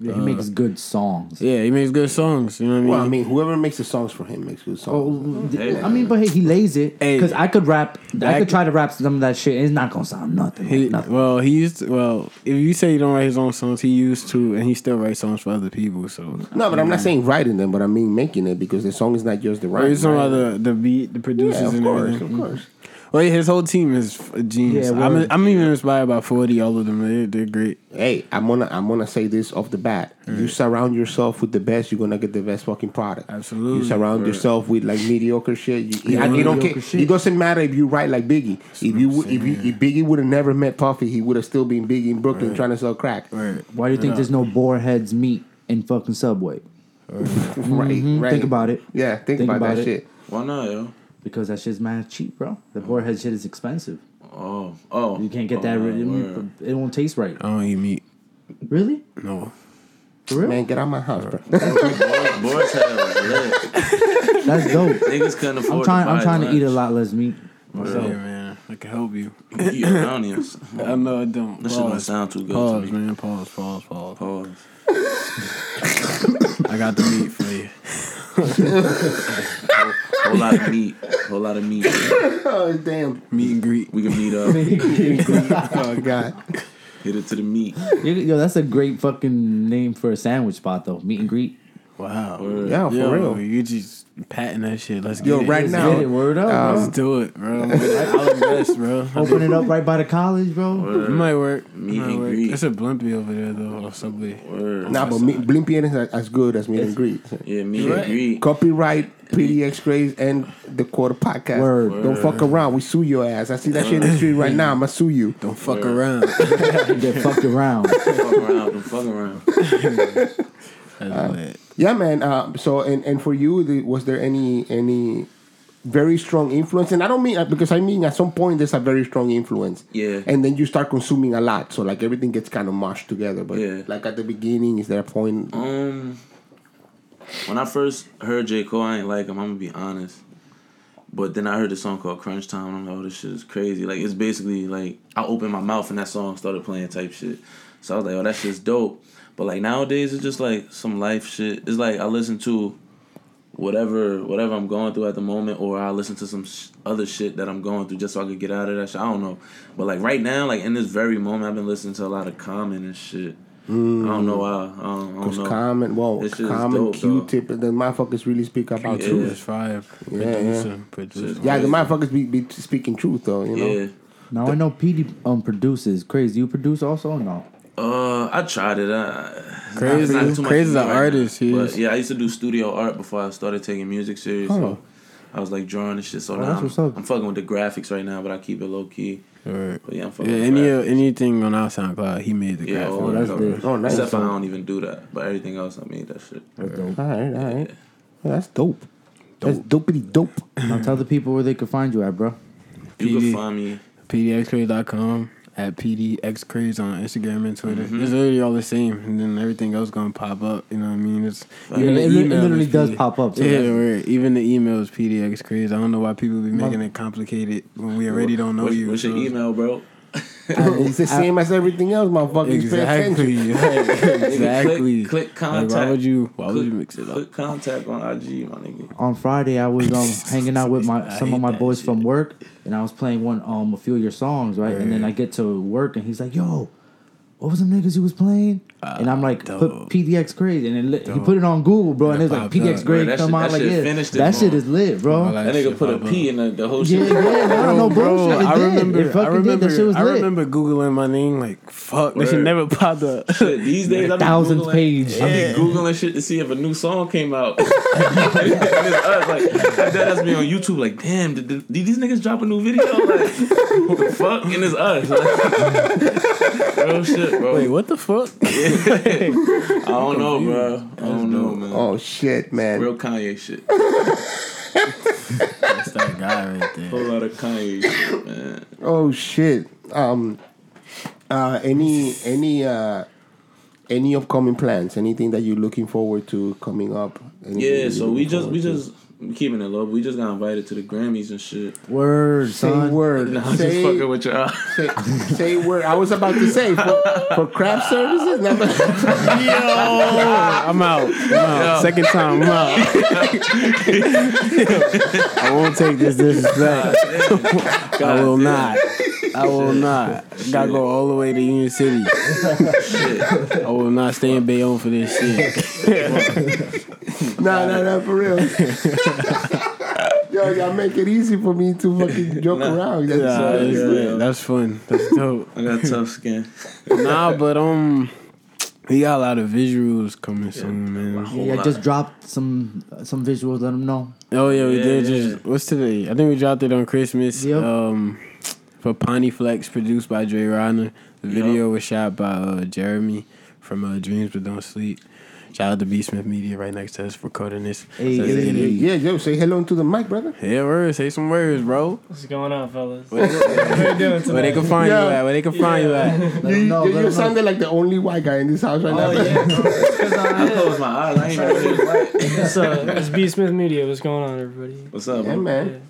Yeah, he uh, makes good songs. Yeah, he makes good songs. You know what I mean? Well, I mean, whoeever makes the songs for him makes good songs. Oh, hey, I mean, but hey, he lays it. Because hey, I could rap. I could try to rap some of that shit. And it's not going to sound nothing, he, nothing. Well, he used to, well, if you say he don't write his own songs, he used to, and he still writes songs for other people. So no, but I'm not saying writing them, but I mean making it because the song is not yours to write. You're talking about the, the beat, the producers yeah, of and course, everything. Of course. Well, his whole team is a genius. Yeah, I'm, a, I'm even inspired by forty. All of them, they're, they're great. Hey, I'm gonna I'm gonna say this off the bat. Right. You surround yourself with the best, you're gonna get the best fucking product. Absolutely. You surround right. yourself with like mediocre shit. You, yeah, I, mediocre don't care. Shit. It doesn't matter if you write like Biggie. That's if you if, you if Biggie would have never met Puffy, he would have still been Biggie in Brooklyn right. trying to sell crack. Right. Why do you think yeah. there's no Boarheads meat in fucking Subway? Right. Mm-hmm. Right. Think about it. Yeah. Think, think about, about that it. Shit. Why not, yo? Because that shit's mad cheap, bro. The Boarhead shit is expensive. Oh, oh. You can't get oh, that. Man, it, it won't taste right. I don't eat meat. Really? No. For real? Man, get out of my house, bro. Boar's head was lit. That's dope. Niggas couldn't afford. I'm trying. I'm trying to eat a lot less meat. Myself. Yeah, man. I can help you. You Adonis. I know I don't. This shit don't sound too good pause, to me. Man. Pause, pause, pause. Pause. I got the meat for you. whole, whole lot of meat. Whole lot of meat. Oh, damn. Meat and greet. We can meet up. Meet and greet. Oh, God. Hit it to the meat. Yo, that's a great fucking name for a sandwich spot, though. Meet and greet. Wow. Word. Yeah, for Yo, real. You just patting that shit. Let's Yo, get right it. now. Get it. Word up, uh, let's do it, bro. I'll invest, bro. Open it up right by the college, bro. Word. It might work. Meet and work. Greet. That's a Blimpie over there, though, or Subway. Word. Nah, but me, Blimpie ain't as good as meet yes. and greet. Yeah, meet right. and greet. Copyright, P D X Kraze, and The Quarter Podcast. Word. Word. Don't fuck around. We sue your ass. I see that Word. shit in the street right now. I'ma sue you. Don't fuck Word. around. Don't fuck around. Don't fuck around. Don't fuck around. That's lit. Yeah, man. Uh, so, and, and for you, the, was there any any very strong influence? And I don't mean, because I mean, at some point, there's a very strong influence. Yeah. And then you start consuming a lot. So, like, everything gets kind of mashed together. But, yeah. like, at the beginning, is there a point? Um, when I first heard J. Cole, I ain't like him. I'm going to be honest. But then I heard this song called Crunch Time. And I'm like, oh, this shit is crazy. Like, it's basically, like, I opened my mouth and that song started playing type shit. So, I was like, oh, that shit's dope. But, like, nowadays, it's just, like, some life shit. It's, like, I listen to whatever whatever I'm going through at the moment, or I listen to some sh- other shit that I'm going through just so I could get out of that shit. I don't know. But, like, right now, like, in this very moment, I've been listening to a lot of Common and shit. Mm. I don't know why. I don't, I don't know. Common, well, Common, Q Tip, the motherfuckers really speak about truth. Yeah, it's fire. Yeah, yeah. Producer. Yeah, the motherfuckers be, be speaking truth, though, you know? Yeah. Now, the- I know Petey um, produces. Crazy. You produce also or no? Uh, I tried it. I, Craze, not, not too much Craze is an right artist. Now, but, yeah, I used to do studio art before I started taking music serious. Oh. So I was like drawing and shit. So oh, now I'm, I'm fucking with the graphics right now, but I keep it low key. Right. But yeah, I'm fucking yeah, with any graphics. Anything on our SoundCloud, he made the yeah, graphics. Oh, that's good. Oh, nice. Except for I don't even do that. But everything else, I made that shit. That's dope. All right, all right. Yeah. Yeah, that's dope. dope. That's dopey dope. Now tell the people where they can find you at, bro. You P D, can find me P D X Kraze dot com. At PeteyXKraze on Instagram and Twitter. Mm-hmm. It's literally all the same. And then everything else gonna pop up. You know what I mean? It's even yeah, the it email literally does P D- pop up. So yeah, right. Even the email is PeteyXKraze. I don't know why people be making it complicated when we already don't know what's, you. What's so. your email, bro? It's the same as everything else, motherfucker. Exactly. Exactly. Click, click contact. Like, why would you? Why click, would you mix it up? Click contact on I G, my nigga. On Friday, I was um, hanging out with my some of my boys shit. from work, and I was playing one um a few of your songs, right? right? And then I get to work, and he's like, "Yo, what was them niggas you was playing?" Uh, and I'm like, dope. "Put PeteyXKraze," and it li- he put it on Google, bro, and, and it was like PeteyXKraze come out like yeah, that, that shit is lit, bro. Like that, that nigga put a P in the, the whole shit. Yeah, yeah, no, no bullshit. I remember, it I remember, did. That shit was I remember googling my name like fuck. Word. That shit never popped up. Shit, these days, thousands page. I be googling shit to see if a new song came out. And it's us, like that, that's me on YouTube. Like, damn, did, did these niggas drop a new video? Like, what the fuck? And it's us. Real shit. Bro. Wait, what the fuck? I don't know, bro. I don't know, man. Oh shit, man. Real Kanye shit. That's that guy right there. Whole lot of Kanye shit, man. Oh shit. Um uh any any uh any upcoming plans? Anything that you're looking forward to coming up? Anything yeah, so we just we to? just We keeping it low. We just got invited to the Grammys and shit. Word, son. Say word. No, I'm say, just fucking with y'all. Say, say word. I was about to say for, for craft services. No, yo, I'm out. I'm out. Yo. Second time, I'm out. I won't take this disrespect. God, I will dude. not. I will shit. not. Shit. Gotta go all the way to Union City. Shit. I will not stay in Bayonne for this shit. No, no, no, for real. Yo, y'all make it easy for me to fucking joke nah, around. That's, nah, that's, yeah, that's fun. That's dope. I got tough skin. Nah, but um, we got a lot of visuals coming yeah, soon, man. Yeah, yeah, just dropped some some visuals. Let them know. Oh yeah, we yeah, did. Yeah. Just what's today? I think we dropped it on Christmas. Yep. Um, for Pontiflex, produced by Dre Rana. The video yep. was shot by uh, Jeremy from uh, Dreams, but Don't Sleep. Shout out to B Smith Media right next to us for recording this. Hey, so, hey, hey. Yeah, yo, say hello to the mic, brother. Yeah, word. Say some words, bro. What's going on, fellas? What are you doing tonight? Where they can find yeah. you at? Where they can find yeah. you at? Let you know, you, you sounded like the only white guy in this house right oh, now. Yeah, because I closed my eyes. I ain't know it was white. What's up? It's B Smith Media. What's going on, everybody? What's up, yeah, man?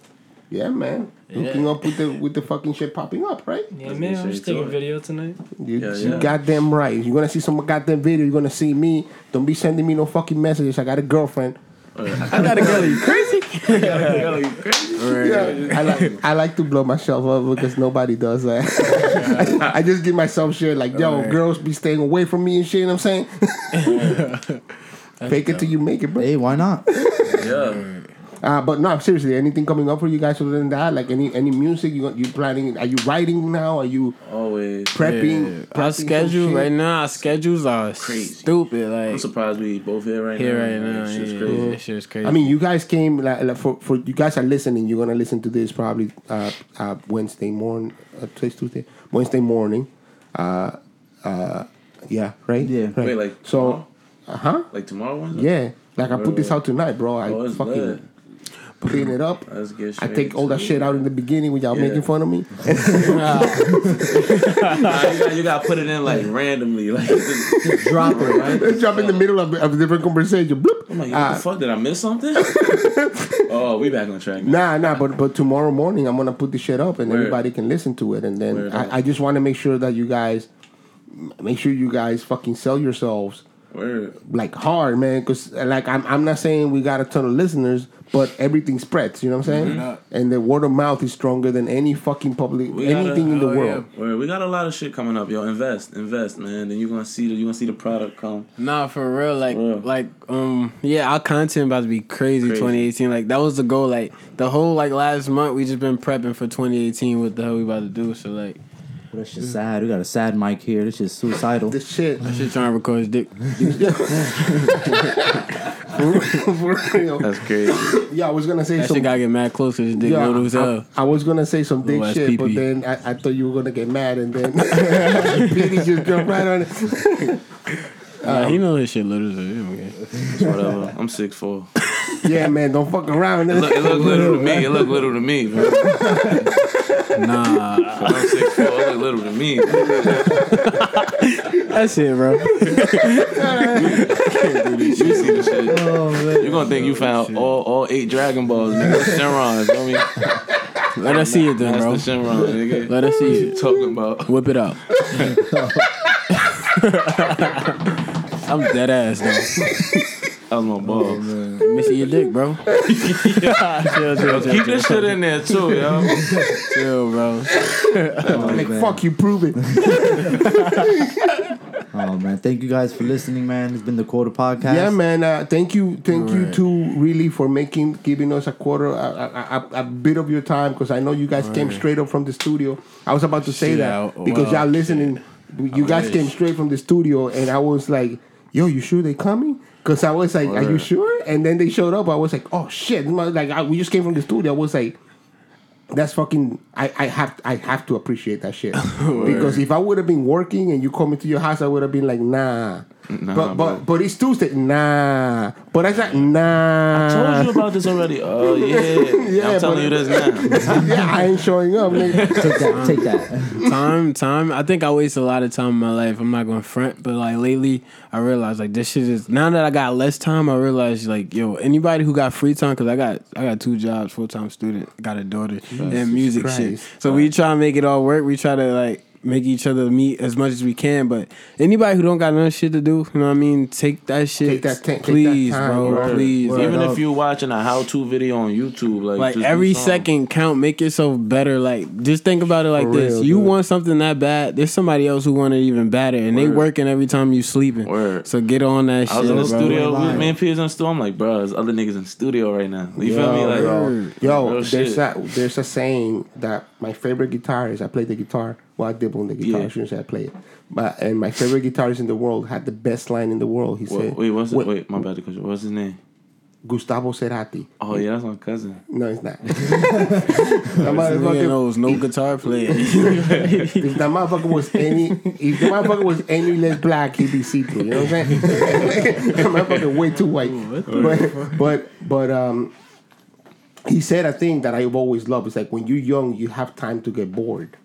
Yeah. Yeah, man. Yeah. Hooking up with the with the fucking shit popping up, right? Yeah, that's man. I'm just taking video tonight. You, yeah, you yeah. goddamn right. You're gonna see some goddamn video. You're gonna see me. Don't be sending me no fucking messages. I got a girlfriend. I got a girl. Are you crazy? I got a girl. Are you crazy? Yeah. I like I like to blow myself up because nobody does that. I, I just give myself shit like, yo, right. girls be staying away from me and shit. You know what I'm saying? Fake it till you make it, bro. Hey, why not? Yeah. Uh, but no, seriously, anything coming up for you guys other than that? Like any any music you you planning? Are you writing now? Are you always prepping? Yeah, yeah. prepping our schedule right now. Our schedules are crazy, stupid. Like I'm surprised we both here right here now. Here right now. It's just yeah, crazy. Yeah, it's just crazy. I mean, you guys came like, like for for you guys are listening. You're gonna listen to this probably uh, uh, Wednesday morning. Uh, today's Tuesday. Wednesday morning. Uh, uh, yeah, right. Yeah, right. Wait, like so. Uh huh. Like tomorrow Wednesday? Yeah, like I put this out tonight, bro. I oh, fucking. Bad. Clean it up. I take all that shit out in the beginning when y'all yeah. making fun of me. nah, you, gotta, you gotta put it in like randomly, like just, just drop it. Right? Just drop in the middle of, of a different conversation. Bloop. I'm like, what uh, the fuck? Did I miss something? Oh, we back on track now. Nah, nah. But but tomorrow morning I'm gonna put the shit up and Word. everybody can listen to it. And then I, I just want to make sure that you guys make sure you guys fucking sell yourselves. Word. Like hard, man, because like I'm I'm not saying we got a ton of listeners, but everything spreads, you know what I'm saying? Mm-hmm. And the word of mouth is stronger than any fucking public we anything gotta, in the oh, world. Yeah. Word. We got a lot of shit coming up, yo. Invest, invest, man. Then you're gonna see the you gonna see the product come. Nah, for real, like for real. like um yeah, our content about to be crazy, crazy twenty eighteen. Like that was the goal. Like the whole like last month we just been prepping for twenty eighteen. What the hell we about to do? So like. Well, this shit's sad. We got a sad mic here. This shit's suicidal. This shit. That shit trying to record his dick. For real. That's crazy. Yeah, I was gonna say that some. That shit gotta get mad close to his dick. Yeah, I, hell. I, I was gonna say some dick shit, pee-pee. But then I, I thought you were gonna get mad, and then Petey just jumped right on it. Yeah, um, he know his shit little, so okay. Whatever. I'm six foot four. Yeah, man, don't fuck around. It look, it look little to me. It look little to me, bro. Nah, I'm six foot four. It look little to me. That's it, bro. Can't do this. You see this shit. Oh, man. You're gonna think you found all, all eight Dragon Balls, nigga. Shenrons, you know what I mean? Let us see it then, bro. That's the Shenron, nigga. Let us see it. Talking about whip it out. I'm dead ass though. I was my balls. Oh, man. Missing your dick, bro. yeah, chill, chill, chill, Keep chill, this chill. shit in there too, yo. Chill, bro. Oh, like, fuck you, prove it. Oh man, thank you guys for listening, man. It's been the Quarter Podcast. Yeah, man. Uh, thank you, thank right. you too, really, for making giving us a quarter, a, a, a, a bit of your time, because I know you guys right. came straight up from the studio. I was about to say shit, that I, because well, y'all listening. Shit. You guys came straight from the studio, and I was like, yo, you sure they coming? Because I was like, are you sure? And then they showed up. I was like, oh, shit. Like I, we just came from the studio. I was like, that's fucking... I, I have I have to appreciate that shit. Because if I would have been working and you come into your house, I would have been like, nah. nah but, but but it's Tuesday. Nah. But I said, nah. I told you about this already. Oh, yeah. yeah I'm telling you this now. Yeah, I ain't showing up, nigga. Take that. Take that. Time, time. I think I waste a lot of time in my life. I'm not going to front. But, like, lately, I realized, like, this shit is... Now that I got less time, I realized, like, yo, anybody who got free time... Because I got, I got two jobs, full-time student. I got a daughter. And music Christ. shit. So right. we try to make it all work. We try to like make each other meet as much as we can. But anybody who don't got enough shit to do, you know what I mean? Take that shit. Take that t- please, take that time, bro. Word, please. Word Even up. if you're watching a how-to video on YouTube, like, like just every second count, make yourself better. Like just think about it like For this. Real, you dude. want something that bad, there's somebody else who want it even better. And word. they working every time you sleeping. Word. So get on that shit. I was shit, in the bro. studio with man Pierce in the studio. I'm like, bro, there's other niggas in the studio right now. You yo, feel me? Like Yo, yo there's shit. that there's a saying that my favorite guitarist, I play the guitar. Well, I dibble on the guitar. Yeah. I shouldn't say I play it. But, and my favorite guitarist in the world had the best line in the world. He wait, said... Wait, what's wait, wait, my bad. What's his name? Gustavo Cerati. Oh, yeah, that's my cousin. No, it's not. That motherfucker knows no guitar player. If that motherfucker was any... If that motherfucker was any less black, he'd be see-through. You know what I'm saying? That motherfucker way too white. Ooh, but, but, but, um... He said a thing that I've always loved. It's like, when you're young, you have time to get bored.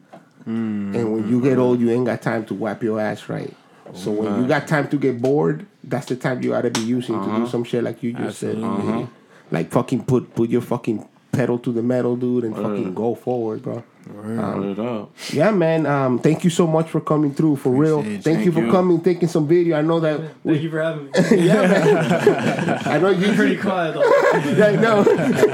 Mm, and when you get old, you ain't got time to wipe your ass right. So when uh, you got time to get bored, that's the time you ought to be using uh-huh. to do some shit like you just Absolutely. said. Uh-huh. Like fucking put put your fucking pedal to the metal, dude, and Word. fucking go forward, bro. Word. Um, it up. Yeah, man. Um, thank you so much for coming through, for Appreciate real. Thank, thank you for you. coming, taking some video. I know that. Thank we, you for having me. yeah, man. I know you're pretty quiet. yeah, I know.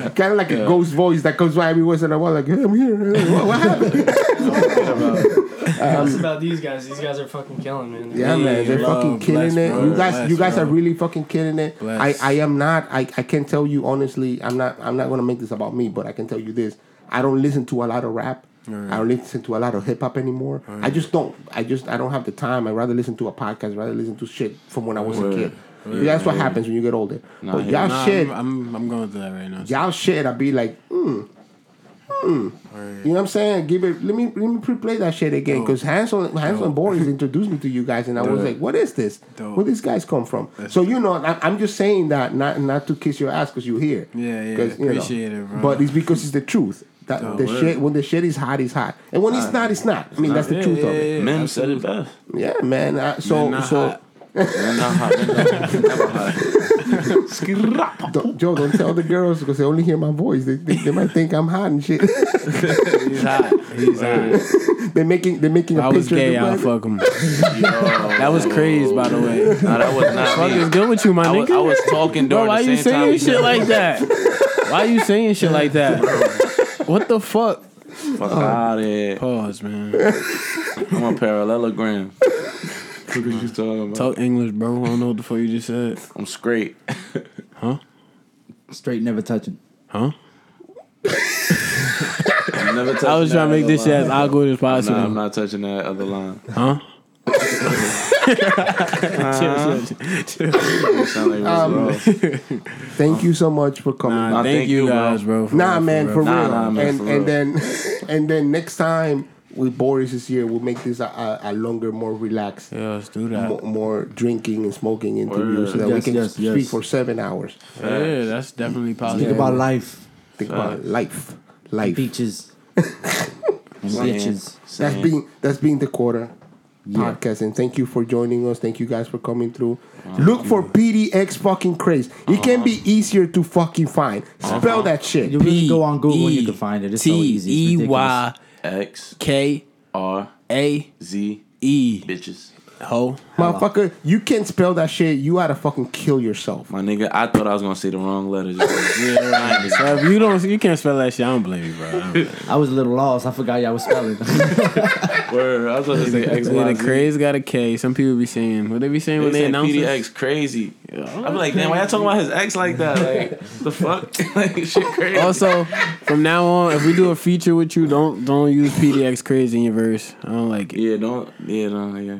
Kind of like yeah. a ghost voice that comes by every once in a while, like, hey, I'm here. What, what happened? oh, Um, That's about these guys. These guys are fucking killing, man. They're yeah, really, man, they're love, fucking killing bless, it. Bro, you guys, bless, you guys bro. are really fucking killing it. Bless. I, I am not. I, I can tell you honestly. I'm not. I'm not gonna make this about me, but I can tell you this. I don't listen to a lot of rap. Right. I don't listen to a lot of hip hop anymore. Right. I just don't. I just. I don't have the time. I'd rather listen to a podcast. I'd rather listen to shit from when I was right. a kid. Right. Right. That's what right. happens when you get older. Nah, but y'all nah, shit. I'm, I'm. I'm going through that right now. Y'all shit. I'd be like. Mm. Mm. Right. You know what I'm saying? Give it. Let me let me pre-play that shit again, because Hansel, Hansel and Boris introduced me to you guys, and I Dope. was like, "What is this? Dope. Where these guys come from?" That's so you know, I, I'm just saying that not not to kiss your ass because you're here. Yeah, yeah, appreciate you know, it, bro. But it's because it's the truth. That Dope. the shit when the shit is hot, it's hot, and when uh, it's not, it's not. It's I mean, not, that's the yeah, truth yeah, of it. Yeah, man said it best. Yeah, man. I, so man, so. Hot. They're not hot. They're not hot. don't, Joe, don't tell the girls because they only hear my voice. They they, they might think I'm hot and shit. He's hot. He's hot. They're making they're making a I picture. I was gay. I'll fuck him. Yo, that was Craze, by the way. No, that was not me. What is good with you, my I nigga? Was, I was talking during Bro, the same time. Why you saying shit like that? Why you saying shit like that? What the fuck? Fuck oh. out of it. Pause, man. I'm on parallelogram. What are you talking about? Talk English, bro. I don't know what the fuck you just said. I'm straight. Huh? Straight never touching. Huh? I'm never touching I was trying to make this shit as awkward as possible. Nah, I'm not touching that other line. Huh? uh-huh. chill, chill, chill. um, Thank you so much for coming. Nah, thank, thank you guys, bro. For nah, real, man, for real. Nah, nah, man, and, for real. And then, and then next time. With Boris this year, we'll make this a, a, a longer, more relaxed. Yeah, let's do that. Mo- more drinking and smoking interview so that yes, we can yes, speak yes. for seven hours. Yeah, yeah, that's definitely possible. Think about life. Think Facts. about life. Life. Beaches. Beaches. That's being that's being the quarter yeah. podcast. And thank you for joining us. Thank you guys for coming through. Wow, Look for P D X fucking Kraze. It uh-huh. can be easier to fucking find. Spell uh-huh. that shit. You really go on Google and you can find it. It's so easy. It's ridiculous. X K R A Z E bitches. Ho. Motherfucker, you can't spell that shit. You ought to fucking kill yourself. My nigga, I thought I was gonna say the wrong letters. yeah, right. So if you don't you can't spell that shit, I don't blame you, bro. I, don't blame you. I was a little lost. I forgot y'all was spelling. Word. I was about to say X Y Z. Yeah, the Kraze got a K. Some people be saying what they be saying they when they announce P D X Kraze. I'm like, damn, why y'all talking about his ex like that? Like, the fuck? Like, shit crazy. Also, from now on, if we do a feature with you, don't don't use PDXKraze in your verse. I don't like it. Yeah, don't. Yeah, no, yeah.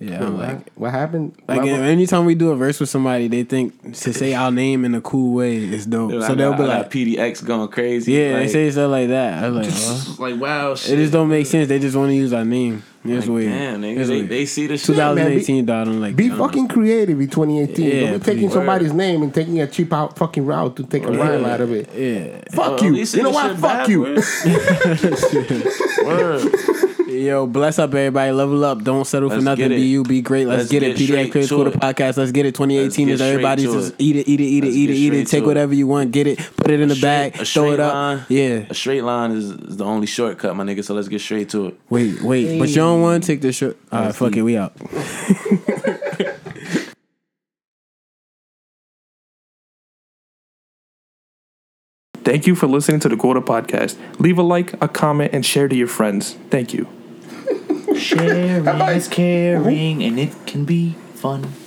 Yeah, Wait, I'm what, like, what happened? Like, what, anytime we do a verse with somebody, they think to say our name in a cool way is dope. Dude, so got, they'll be I like, P D X going crazy. Yeah, like, they say stuff like that. I was like, just, like, wow, shit. It just don't make sense. They just want to use our name. That's like, weird. Damn, nigga, they, they see the shit. twenty eighteen, dog. I'm like, be dumb. fucking creative in twenty eighteen. Yeah, don't be taking Word. somebody's name and taking a cheap out fucking route to take Word. a rhyme out of it. Yeah. Fuck well, you. You know why? Fuck you. Word. Yo, bless up, everybody. Level up. Don't settle Let's for nothing. Be you. Be great. Let's, Let's get, get it. P D X Kraze for the podcast. Let's get it. twenty eighteen is everybody's just eat it, eat it, eat it, eat it, eat it. Take whatever you want. Get it. Put it in the bag. Throw it up. Yeah. A straight line is the only shortcut, my nigga. So let's get straight to it. Wait, wait. But y'all. One take this shit. All right, fuck it, we out. Thank you for listening to the Quarter Podcast. Leave a like, a comment, and share to your friends. Thank you. Sharing is caring, and it can be fun.